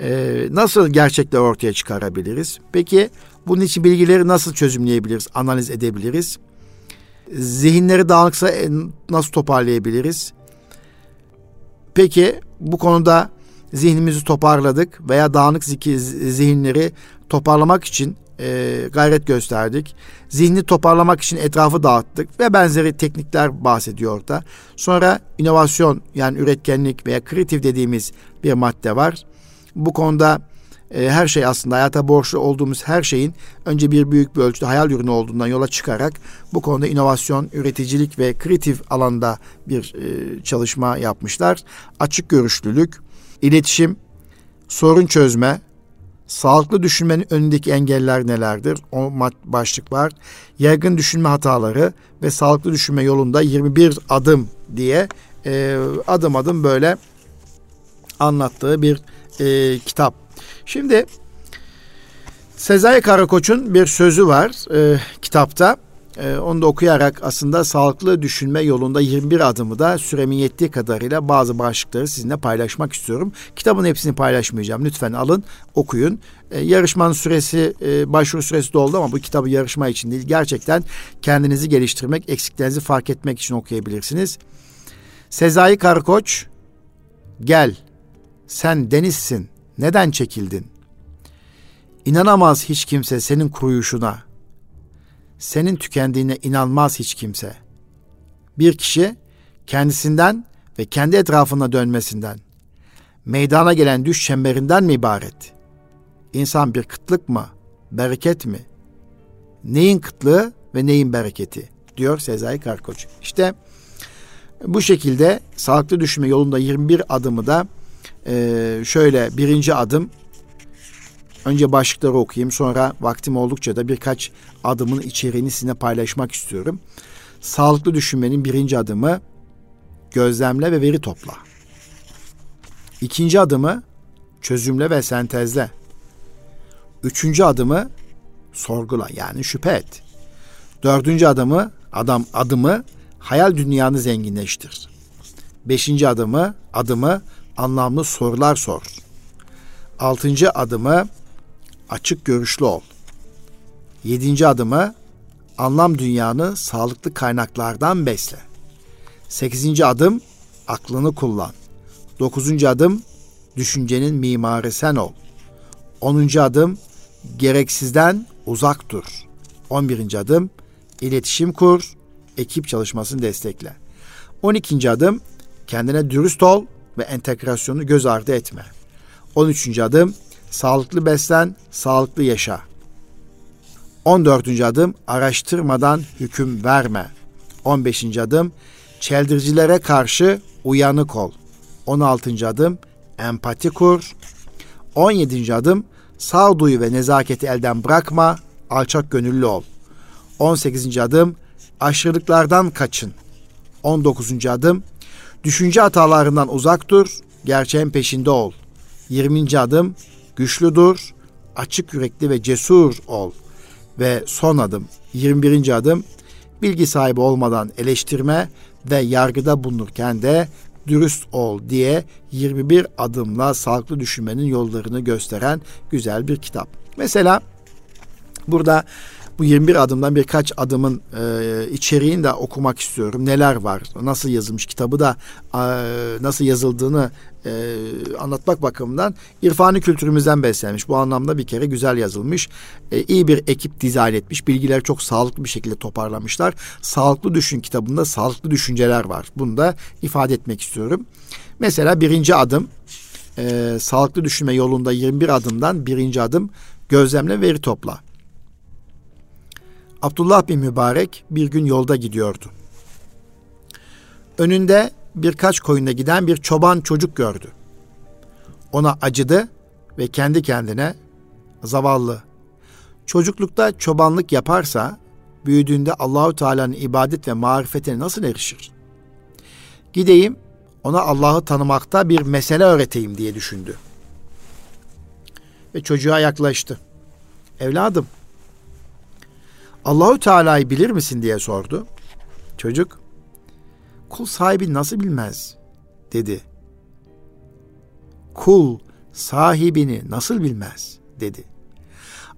E, nasıl gerçekleri ortaya çıkarabiliriz? Peki, bunun için bilgileri nasıl çözümleyebiliriz, analiz edebiliriz? Zihinleri dağınıksa nasıl toparlayabiliriz? Peki bu konuda zihnimizi toparladık veya dağınık zihinleri toparlamak için e, gayret gösterdik. Zihni toparlamak için etrafı dağıttık ve benzeri teknikler bahsediyor orada. Sonra inovasyon, yani üretkenlik veya kreatif dediğimiz bir madde var. Bu konuda her şey, aslında hayata borçlu olduğumuz her şeyin önce bir büyük bir ölçüde hayal ürünü olduğundan yola çıkarak bu konuda inovasyon, üreticilik ve kreatif alanda bir çalışma yapmışlar. Açık görüşlülük, iletişim, sorun çözme, sağlıklı düşünmenin önündeki engeller nelerdir? O başlık var. Yaygın düşünme hataları ve sağlıklı düşünme yolunda yirmi bir adım diye adım adım böyle anlattığı bir kitap. Şimdi Sezai Karakoç'un bir sözü var e, kitapta. E, onu da okuyarak aslında sağlıklı düşünme yolunda yirmi bir adımı da süremin yettiği kadarıyla bazı başlıkları sizinle paylaşmak istiyorum. Kitabın hepsini paylaşmayacağım. Lütfen alın, okuyun. E, yarışmanın süresi, e, başvuru süresi doldu ama bu kitabı yarışma için değil. Gerçekten kendinizi geliştirmek, eksiklerinizi fark etmek için okuyabilirsiniz. Sezai Karakoç, gel, sen denizsin. Neden çekildin? İnanamaz hiç kimse senin kuruyuşuna. Senin tükendiğine inanmaz hiç kimse. Bir kişi kendisinden ve kendi etrafına dönmesinden, meydana gelen düş çemberinden mi ibaret? İnsan bir kıtlık mı, bereket mi? Neyin kıtlığı ve neyin bereketi? Diyor Sezai Karakoç. İşte bu şekilde sağlıklı düşünme yolunda yirmi bir adımı da Ee, şöyle birinci adım, önce başlıkları okuyayım, sonra vaktim oldukça da birkaç adımın içeriğini sizinle paylaşmak istiyorum. Sağlıklı düşünmenin birinci adımı gözlemle ve veri topla. İkinci adımı çözümle ve sentezle. Üçüncü adımı sorgula, yani şüphe et. Dördüncü adımı adam adımı hayal dünyanı zenginleştir. Beşinci adımı, adımı anlamlı sorular sor. Altıncı adımı açık görüşlü ol. Yedinci adımı anlam dünyanı sağlıklı kaynaklardan besle. Sekizinci adım aklını kullan. Dokuzuncu adım düşüncenin mimarı sen ol. Onuncu adım gereksizden uzak dur. On birinci adım iletişim kur, ekip çalışmasını destekle. On ikinci adım kendine dürüst ol ve entegrasyonu göz ardı etme. On üçüncü adım sağlıklı beslen, sağlıklı yaşa. On dördüncü adım araştırmadan hüküm verme. On beşinci adım çeldiricilere karşı uyanık ol. On altıncı adım empati kur. On yedinci adım sağduyu ve nezaketi elden bırakma, alçak gönüllü ol. On sekizinci adım aşırılıklardan kaçın. On dokuzuncu adım düşünce hatalarından uzak dur, gerçeğin peşinde ol. Yirminci adım güçlü dur, açık yürekli ve cesur ol. Ve son adım, yirmi birinci adım, bilgi sahibi olmadan eleştirme ve yargıda bulunurken de dürüst ol diye yirmi bir adımla sağlıklı düşünmenin yollarını gösteren güzel bir kitap. Mesela burada bu yirmi bir adımdan birkaç adımın e, içeriğini de okumak istiyorum. Neler var, nasıl yazılmış, kitabı da e, nasıl yazıldığını e, anlatmak bakımından irfani kültürümüzden beslenmiş. Bu anlamda bir kere güzel yazılmış. E, iyi bir ekip dizayn etmiş. Bilgileri çok sağlıklı bir şekilde toparlamışlar. Sağlıklı Düşün kitabında sağlıklı düşünceler var. Bunu da ifade etmek istiyorum. Mesela birinci adım, e, sağlıklı düşünme yolunda yirmi bir adımdan birinci adım gözlemle, veri topla. Abdullah bin Mübarek bir gün yolda gidiyordu. Önünde birkaç koyunla giden bir çoban çocuk gördü. Ona acıdı ve kendi kendine zavallı, çocuklukta çobanlık yaparsa büyüdüğünde Allahu Teala'nın ibadet ve marifetine nasıl erişir? Gideyim ona Allah'ı tanımakta bir mesele öğreteyim diye düşündü. Ve çocuğa yaklaştı. Evladım, Allahu Teala'yı bilir misin diye sordu. Çocuk, kul sahibi nasıl bilmez dedi. Kul sahibini nasıl bilmez dedi.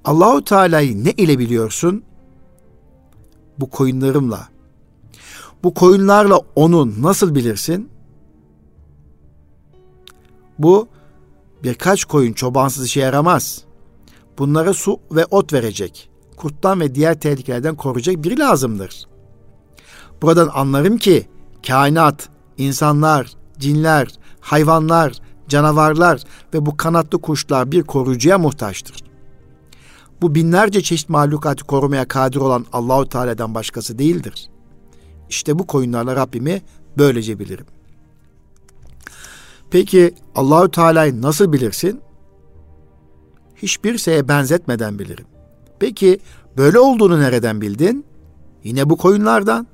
Allahu Teala'yı ne ile biliyorsun? Bu koyunlarımla. Bu koyunlarla onu nasıl bilirsin? Bu birkaç koyun çobansız işe yaramaz. Bunlara su ve ot verecek, kurttan ve diğer tehlikelerden koruyacak biri lazımdır. Buradan anlarım ki kainat, insanlar, cinler, hayvanlar, canavarlar ve bu kanatlı kuşlar bir koruyucuya muhtaçtır. Bu binlerce çeşit mahlukatı korumaya kadir olan Allahu Teala'dan başkası değildir. İşte bu koyunlarla Rabbimi böylece bilirim. Peki Allahu Teala'yı nasıl bilirsin? Hiçbir şeye benzetmeden bilirim. Peki böyle olduğunu nereden bildin? Yine bu koyunlardan.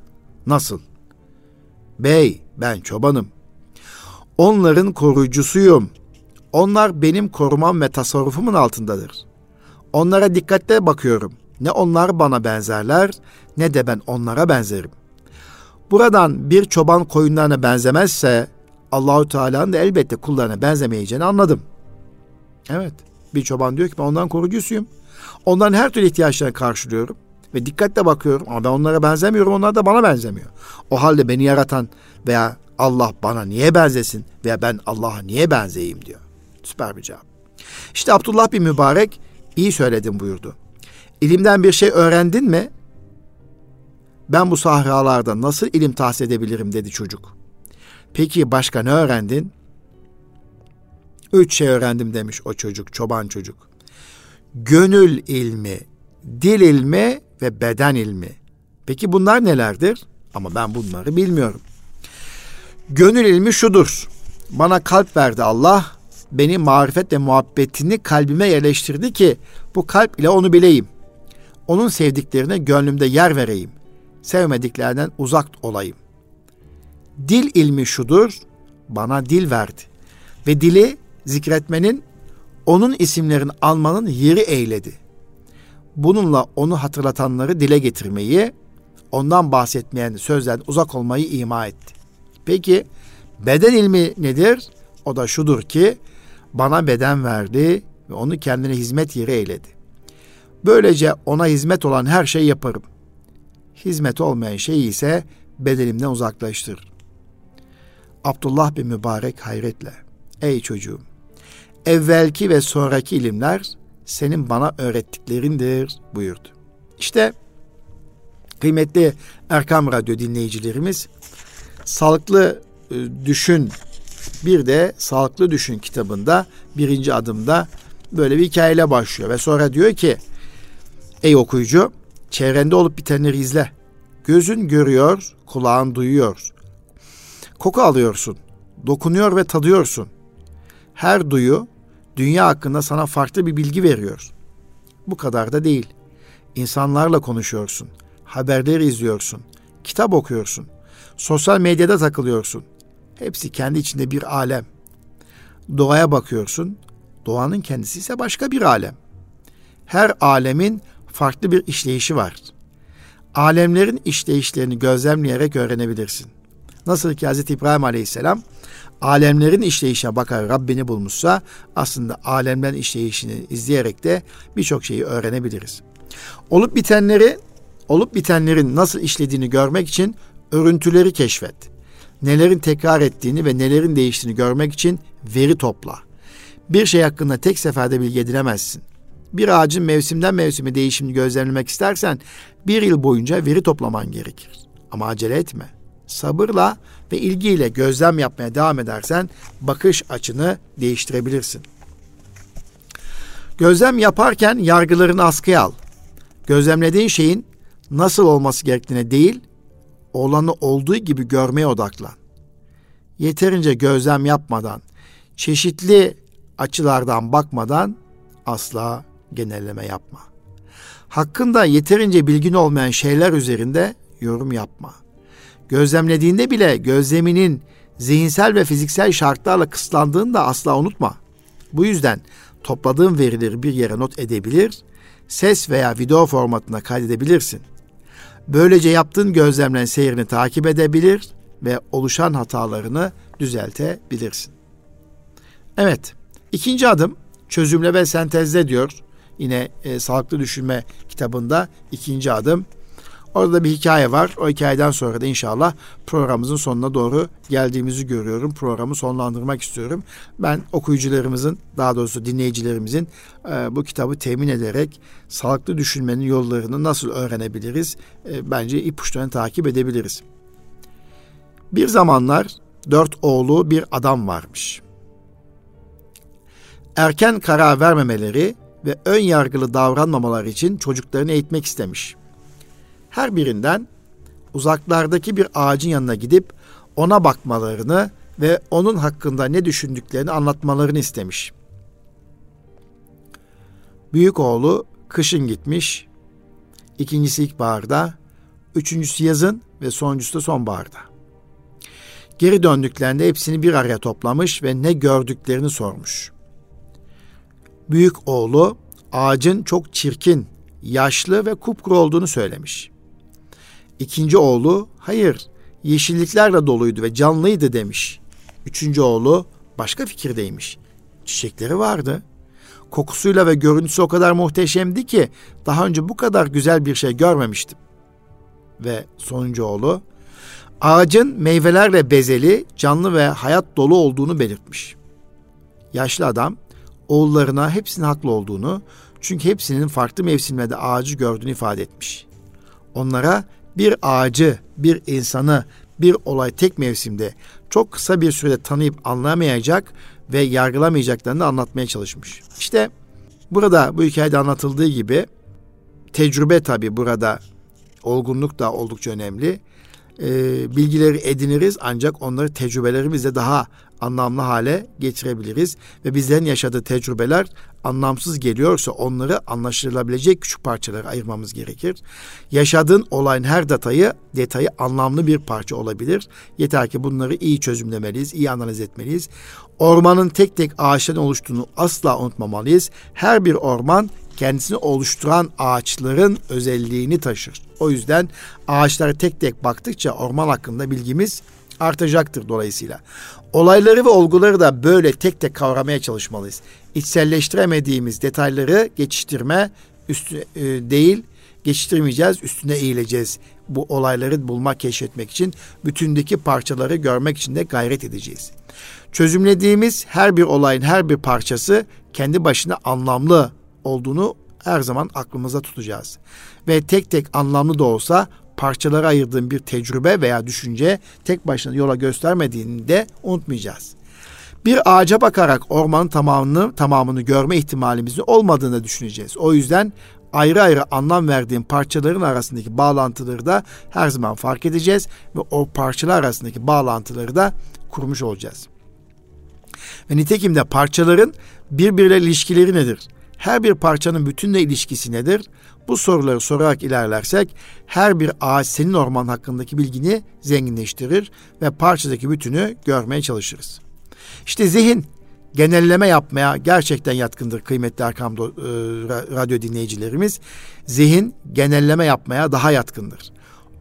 Nasıl? Bey, ben çobanım. Onların koruyucusuyum. Onlar benim korumam ve tasarrufumun altındadır. Onlara dikkatle bakıyorum. Ne onlar bana benzerler ne de ben onlara benzerim. Buradan bir çoban koyunlarına benzemezse Allahu Teala'nın da elbette kullarına benzemeyeceğini anladım. Evet, bir çoban diyor ki ben ondan koruyucusuyum. Onların her türlü ihtiyaçlarını karşılıyorum ve dikkatle bakıyorum ama ben onlara benzemiyorum, onlar da bana benzemiyor. O halde beni yaratan veya Allah bana niye benzesin veya ben Allah'a niye benzeyeyim diyor. Süper bir cevap. İşte Abdullah bin Mübarek iyi söyledin buyurdu. İlimden bir şey öğrendin mi? Ben bu sahralarda nasıl ilim tahsil edebilirim dedi çocuk. Peki başka ne öğrendin? Üç şey öğrendim demiş o çocuk, çoban çocuk. Gönül ilmi, dil ilmi ve beden ilmi. Peki bunlar nelerdir? Ama ben bunları bilmiyorum. Gönül ilmi şudur. Bana kalp verdi Allah, beni marifet ve muhabbetini kalbime yerleştirdi ki bu kalp ile onu bileyim. Onun sevdiklerine gönlümde yer vereyim. Sevmediklerinden uzak olayım. Dil ilmi şudur. Bana dil verdi ve dili zikretmenin, onun isimlerini almanın yeri eyledi. Bununla onu hatırlatanları dile getirmeyi, ondan bahsetmeyen sözden uzak olmayı ima etti. Peki Beden ilmi nedir? O da şudur ki bana beden verdi ve onu kendine hizmet yeri eyledi. Böylece ona hizmet olan her şeyi yaparım. Hizmet olmayan şeyi ise bedenimden uzaklaştırır. Abdullah bin Mübarek hayretle, ey çocuğum, evvelki ve sonraki ilimler senin bana öğrettiklerindir buyurdu. İşte kıymetli Erkam Radyo dinleyicilerimiz, Sağlıklı Düşün, bir de Sağlıklı Düşün kitabında birinci adımda böyle bir hikayeyle başlıyor. Ve sonra diyor ki, ey okuyucu, çevrende olup bitenleri izle. Gözün görüyor, kulağın duyuyor. Koku alıyorsun, dokunuyor ve tadıyorsun. Her duyu, dünya hakkında sana farklı bir bilgi veriyor. Bu kadar da değil. İnsanlarla konuşuyorsun, haberleri izliyorsun, kitap okuyorsun, sosyal medyada takılıyorsun. Hepsi kendi içinde bir alem. Doğaya bakıyorsun, doğanın kendisi ise başka bir alem. Her alemin farklı bir işleyişi var. Alemlerin işleyişlerini gözlemleyerek öğrenebilirsin. Nasıl ki Hazreti İbrahim Aleyhisselam alemlerin işleyişine bakar Rabbini bulmuşsa, aslında alemlerin işleyişini izleyerek de birçok şeyi öğrenebiliriz. Olup bitenleri, olup bitenlerin nasıl işlediğini görmek için örüntüleri keşfet. Nelerin tekrar ettiğini ve nelerin değiştiğini görmek için veri topla. Bir şey hakkında tek seferde bilgi edinemezsin. Bir ağacın mevsimden mevsime değişimini gözlemlemek istersen bir yıl boyunca veri toplaman gerekir. Ama acele etme. Sabırla ve ilgiyle gözlem yapmaya devam edersen bakış açını değiştirebilirsin. Gözlem yaparken yargılarını askıya al. Gözlemlediğin şeyin nasıl olması gerektiğine değil, olanı olduğu gibi görmeye odaklan. Yeterince gözlem yapmadan, çeşitli açılardan bakmadan asla genelleme yapma. Hakkında yeterince bilgin olmayan şeyler üzerinde yorum yapma. Gözlemlediğinde bile gözleminin zihinsel ve fiziksel şartlarla kısıtlandığını da asla unutma. Bu yüzden topladığın verileri bir yere not edebilir, ses veya video formatına kaydedebilirsin. Böylece yaptığın gözlemlen seyrini takip edebilir ve oluşan hatalarını düzeltebilirsin. Evet, ikinci adım çözümle ve sentezle diyor. Yine e, Sağlıklı Düşünme kitabında ikinci adım. Orada bir hikaye var. O hikayeden sonra da inşallah programımızın sonuna doğru geldiğimizi görüyorum. Programı sonlandırmak istiyorum. Ben okuyucularımızın, daha doğrusu dinleyicilerimizin e, bu kitabı temin ederek sağlıklı düşünmenin yollarını nasıl öğrenebiliriz? E, bence ipuçlarını takip edebiliriz. Bir zamanlar dört oğlu bir adam varmış. Erken karar vermemeleri ve ön yargılı davranmamaları için çocuklarını eğitmek istemiş. Her birinden uzaklardaki bir ağacın yanına gidip ona bakmalarını ve onun hakkında ne düşündüklerini anlatmalarını istemiş. Büyük oğlu kışın gitmiş, ikincisi ilkbaharda, üçüncüsü yazın ve sonuncusu da sonbaharda. Geri döndüklerinde hepsini bir araya toplamış ve ne gördüklerini sormuş. Büyük oğlu ağacın çok çirkin, yaşlı ve kupkuru olduğunu söylemiş. İkinci oğlu, hayır, yeşilliklerle doluydu ve canlıydı demiş. Üçüncü oğlu, başka fikirdeymiş. Çiçekleri vardı. Kokusuyla ve görüntüsü o kadar muhteşemdi ki daha önce bu kadar güzel bir şey görmemiştim. Ve sonuncu oğlu, ağacın meyvelerle bezeli, canlı ve hayat dolu olduğunu belirtmiş. Yaşlı adam, oğullarına hepsinin haklı olduğunu, çünkü hepsinin farklı mevsimlerde ağacı gördüğünü ifade etmiş. Onlara bir ağacı, bir insanı, bir olay tek mevsimde çok kısa bir sürede tanıyıp anlayamayacak ve yargılamayacaklarını anlatmaya çalışmış. İşte burada bu hikayede anlatıldığı gibi tecrübe tabii burada olgunluk da oldukça önemli. E, bilgileri ediniriz ancak onları tecrübelerimizle daha anlamlı hale getirebiliriz ve bizlerin yaşadığı tecrübeler anlamsız geliyorsa onları anlaşılabilecek küçük parçalara ayırmamız gerekir. Yaşadığın olayın her detayı, detayı anlamlı bir parça olabilir. Yeter ki bunları iyi çözümlemeliyiz, iyi analiz etmeliyiz. Ormanın tek tek ağaçtan oluştuğunu asla unutmamalıyız. Her bir orman kendisini oluşturan ağaçların özelliğini taşır. O yüzden ağaçlara tek tek baktıkça orman hakkında bilgimiz artacaktır dolayısıyla. Olayları ve olguları da böyle tek tek kavramaya çalışmalıyız. İçselleştiremediğimiz detayları geçiştirme üstü, e, değil, geçiştirmeyeceğiz, üstüne eğileceğiz. Bu olayları bulmak, keşfetmek için, bütündeki parçaları görmek için de gayret edeceğiz. Çözümlediğimiz her bir olayın her bir parçası kendi başına anlamlı olduğunu her zaman aklımızda tutacağız. Ve tek tek anlamlı da olsa parçalara ayırdığım bir tecrübe veya düşünce tek başına yola göstermediğini de unutmayacağız. Bir ağaca bakarak ormanın tamamını, tamamını görme ihtimalimizin olmadığını düşüneceğiz. O yüzden ayrı ayrı anlam verdiğim parçaların arasındaki bağlantıları da her zaman fark edeceğiz ve o parçalar arasındaki bağlantıları da kurmuş olacağız. Ve nitekim de parçaların birbirleriyle ilişkileri nedir? Her bir parçanın bütünle ilişkisi nedir? Bu soruları sorarak ilerlersek her bir ağaç senin ormanın hakkındaki bilgini zenginleştirir ve parçadaki bütünü görmeye çalışırız. İşte zihin genelleme yapmaya gerçekten yatkındır kıymetli Erkam Radyo dinleyicilerimiz. Zihin genelleme yapmaya daha yatkındır.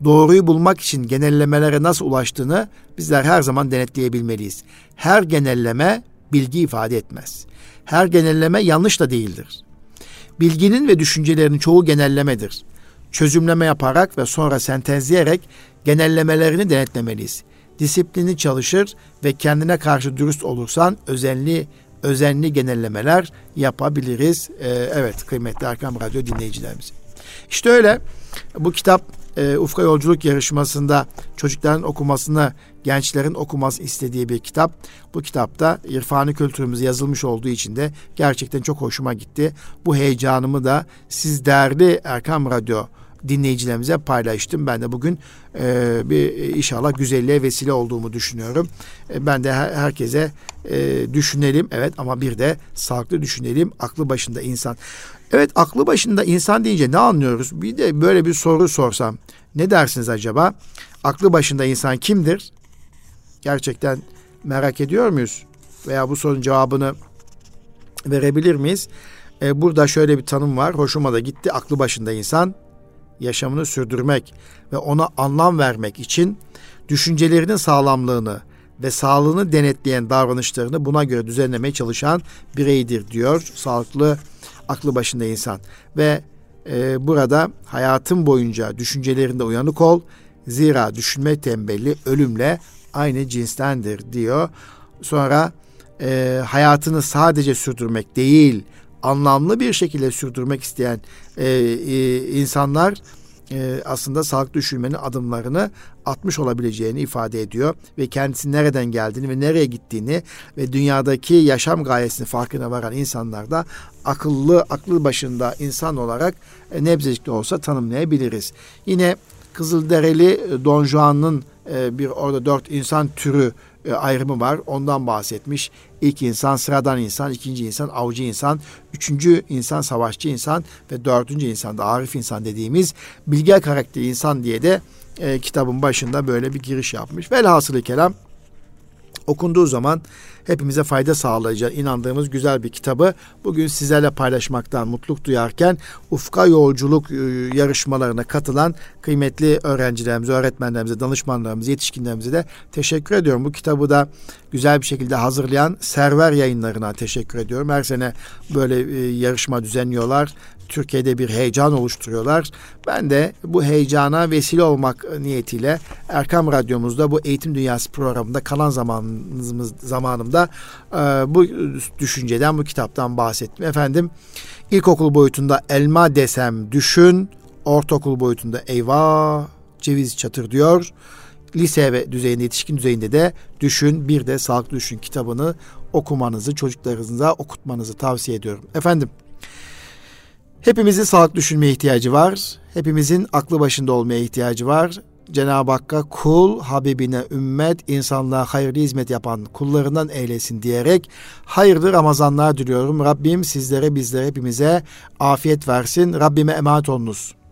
Doğruyu bulmak için genellemelere nasıl ulaştığını bizler her zaman denetleyebilmeliyiz. Her genelleme bilgi ifade etmez. Her genelleme yanlış da değildir. Bilginin ve düşüncelerin çoğu genellemedir. Çözümleme yaparak ve sonra sentezleyerek genellemelerini denetlemeliyiz. Disiplini çalışır ve kendine karşı dürüst olursan özenli özenli genellemeler yapabiliriz. Ee, evet kıymetli Erkam Radyo dinleyicilerimiz. İşte öyle bu kitap e, Ufka Yolculuk yarışmasında çocukların okumasını, gençlerin okumasını istediği bir kitap. Bu kitapta irfani kültürümüz yazılmış olduğu için de gerçekten çok hoşuma gitti. Bu heyecanımı da siz değerli Erkam Radyo dinleyicilerimize paylaştım. Ben de bugün e, bir inşallah güzelliğe vesile olduğumu düşünüyorum. E, ben de her, herkese e, düşünelim. Evet ama bir de sağlıklı düşünelim. Aklı başında insan. Evet aklı başında insan deyince ne anlıyoruz? Bir de böyle bir soru sorsam ne dersiniz acaba? Aklı başında insan kimdir? Gerçekten merak ediyor muyuz? Veya bu sorunun cevabını verebilir miyiz? E, burada şöyle bir tanım var. Hoşuma da gitti. Aklı başında insan yaşamını sürdürmek ve ona anlam vermek için düşüncelerinin sağlamlığını ve sağlığını denetleyen davranışlarını buna göre düzenlemeye çalışan bireydir diyor sağlıklı aklı başında insan. Ve e, burada hayatın boyunca düşüncelerinde uyanık ol, zira düşünme tembelliği ölümle aynı cinstendir diyor. Sonra e, hayatını sadece sürdürmek değil, anlamlı bir şekilde sürdürmek isteyen e, e, insanlar e, aslında sağlıklı düşünmenin adımlarını atmış olabileceğini ifade ediyor. Ve kendisi nereden geldiğini ve nereye gittiğini ve dünyadaki yaşam gayesini farkına varan insanlar da akıllı, aklı başında insan olarak e, nebzecik de olsa tanımlayabiliriz. Yine Kızılderili Don Juan'ın e, bir orada dört insan türü ayrımı var. Ondan bahsetmiş. İlk insan sıradan insan, ikinci insan avcı insan, üçüncü insan savaşçı insan ve dördüncü insan da arif insan dediğimiz bilge karakterli insan diye de e, kitabın başında böyle bir giriş yapmış. Velhasılı kelam okunduğu zaman hepimize fayda sağlayacağına inandığımız güzel bir kitabı bugün sizlerle paylaşmaktan mutluluk duyarken Ufka Yolculuk yarışmalarına katılan kıymetli öğrencilerimize, öğretmenlerimize, danışmanlarımıza, yetişkinlerimize de teşekkür ediyorum. Bu kitabı da güzel bir şekilde hazırlayan Server Yayınlarına teşekkür ediyorum. Her sene böyle yarışma düzenliyorlar. Türkiye'de bir heyecan oluşturuyorlar. Ben de bu heyecana vesile olmak niyetiyle Erkam Radyomuzda bu Eğitim Dünyası programında kalan zamanımız, zamanımda e, bu düşünceden, bu kitaptan bahsettim. Efendim ilkokul boyutunda elma desem düşün, ortaokul boyutunda eyvah ceviz çatır diyor. Lise ve düzeyinde, yetişkin düzeyinde de düşün, bir de sağlıklı düşün kitabını okumanızı, çocuklarınıza okutmanızı tavsiye ediyorum. Efendim hepimizin sağlıklı düşünmeye ihtiyacı var. Hepimizin aklı başında olmaya ihtiyacı var. Cenab-ı Hakk'a kul, Habibine ümmet, insanlığa hayırlı hizmet yapan kullarından eylesin diyerek hayırlı Ramazanlar diliyorum. Rabbim sizlere, bizlere, hepimize afiyet versin. Rabbime emanet olunuz.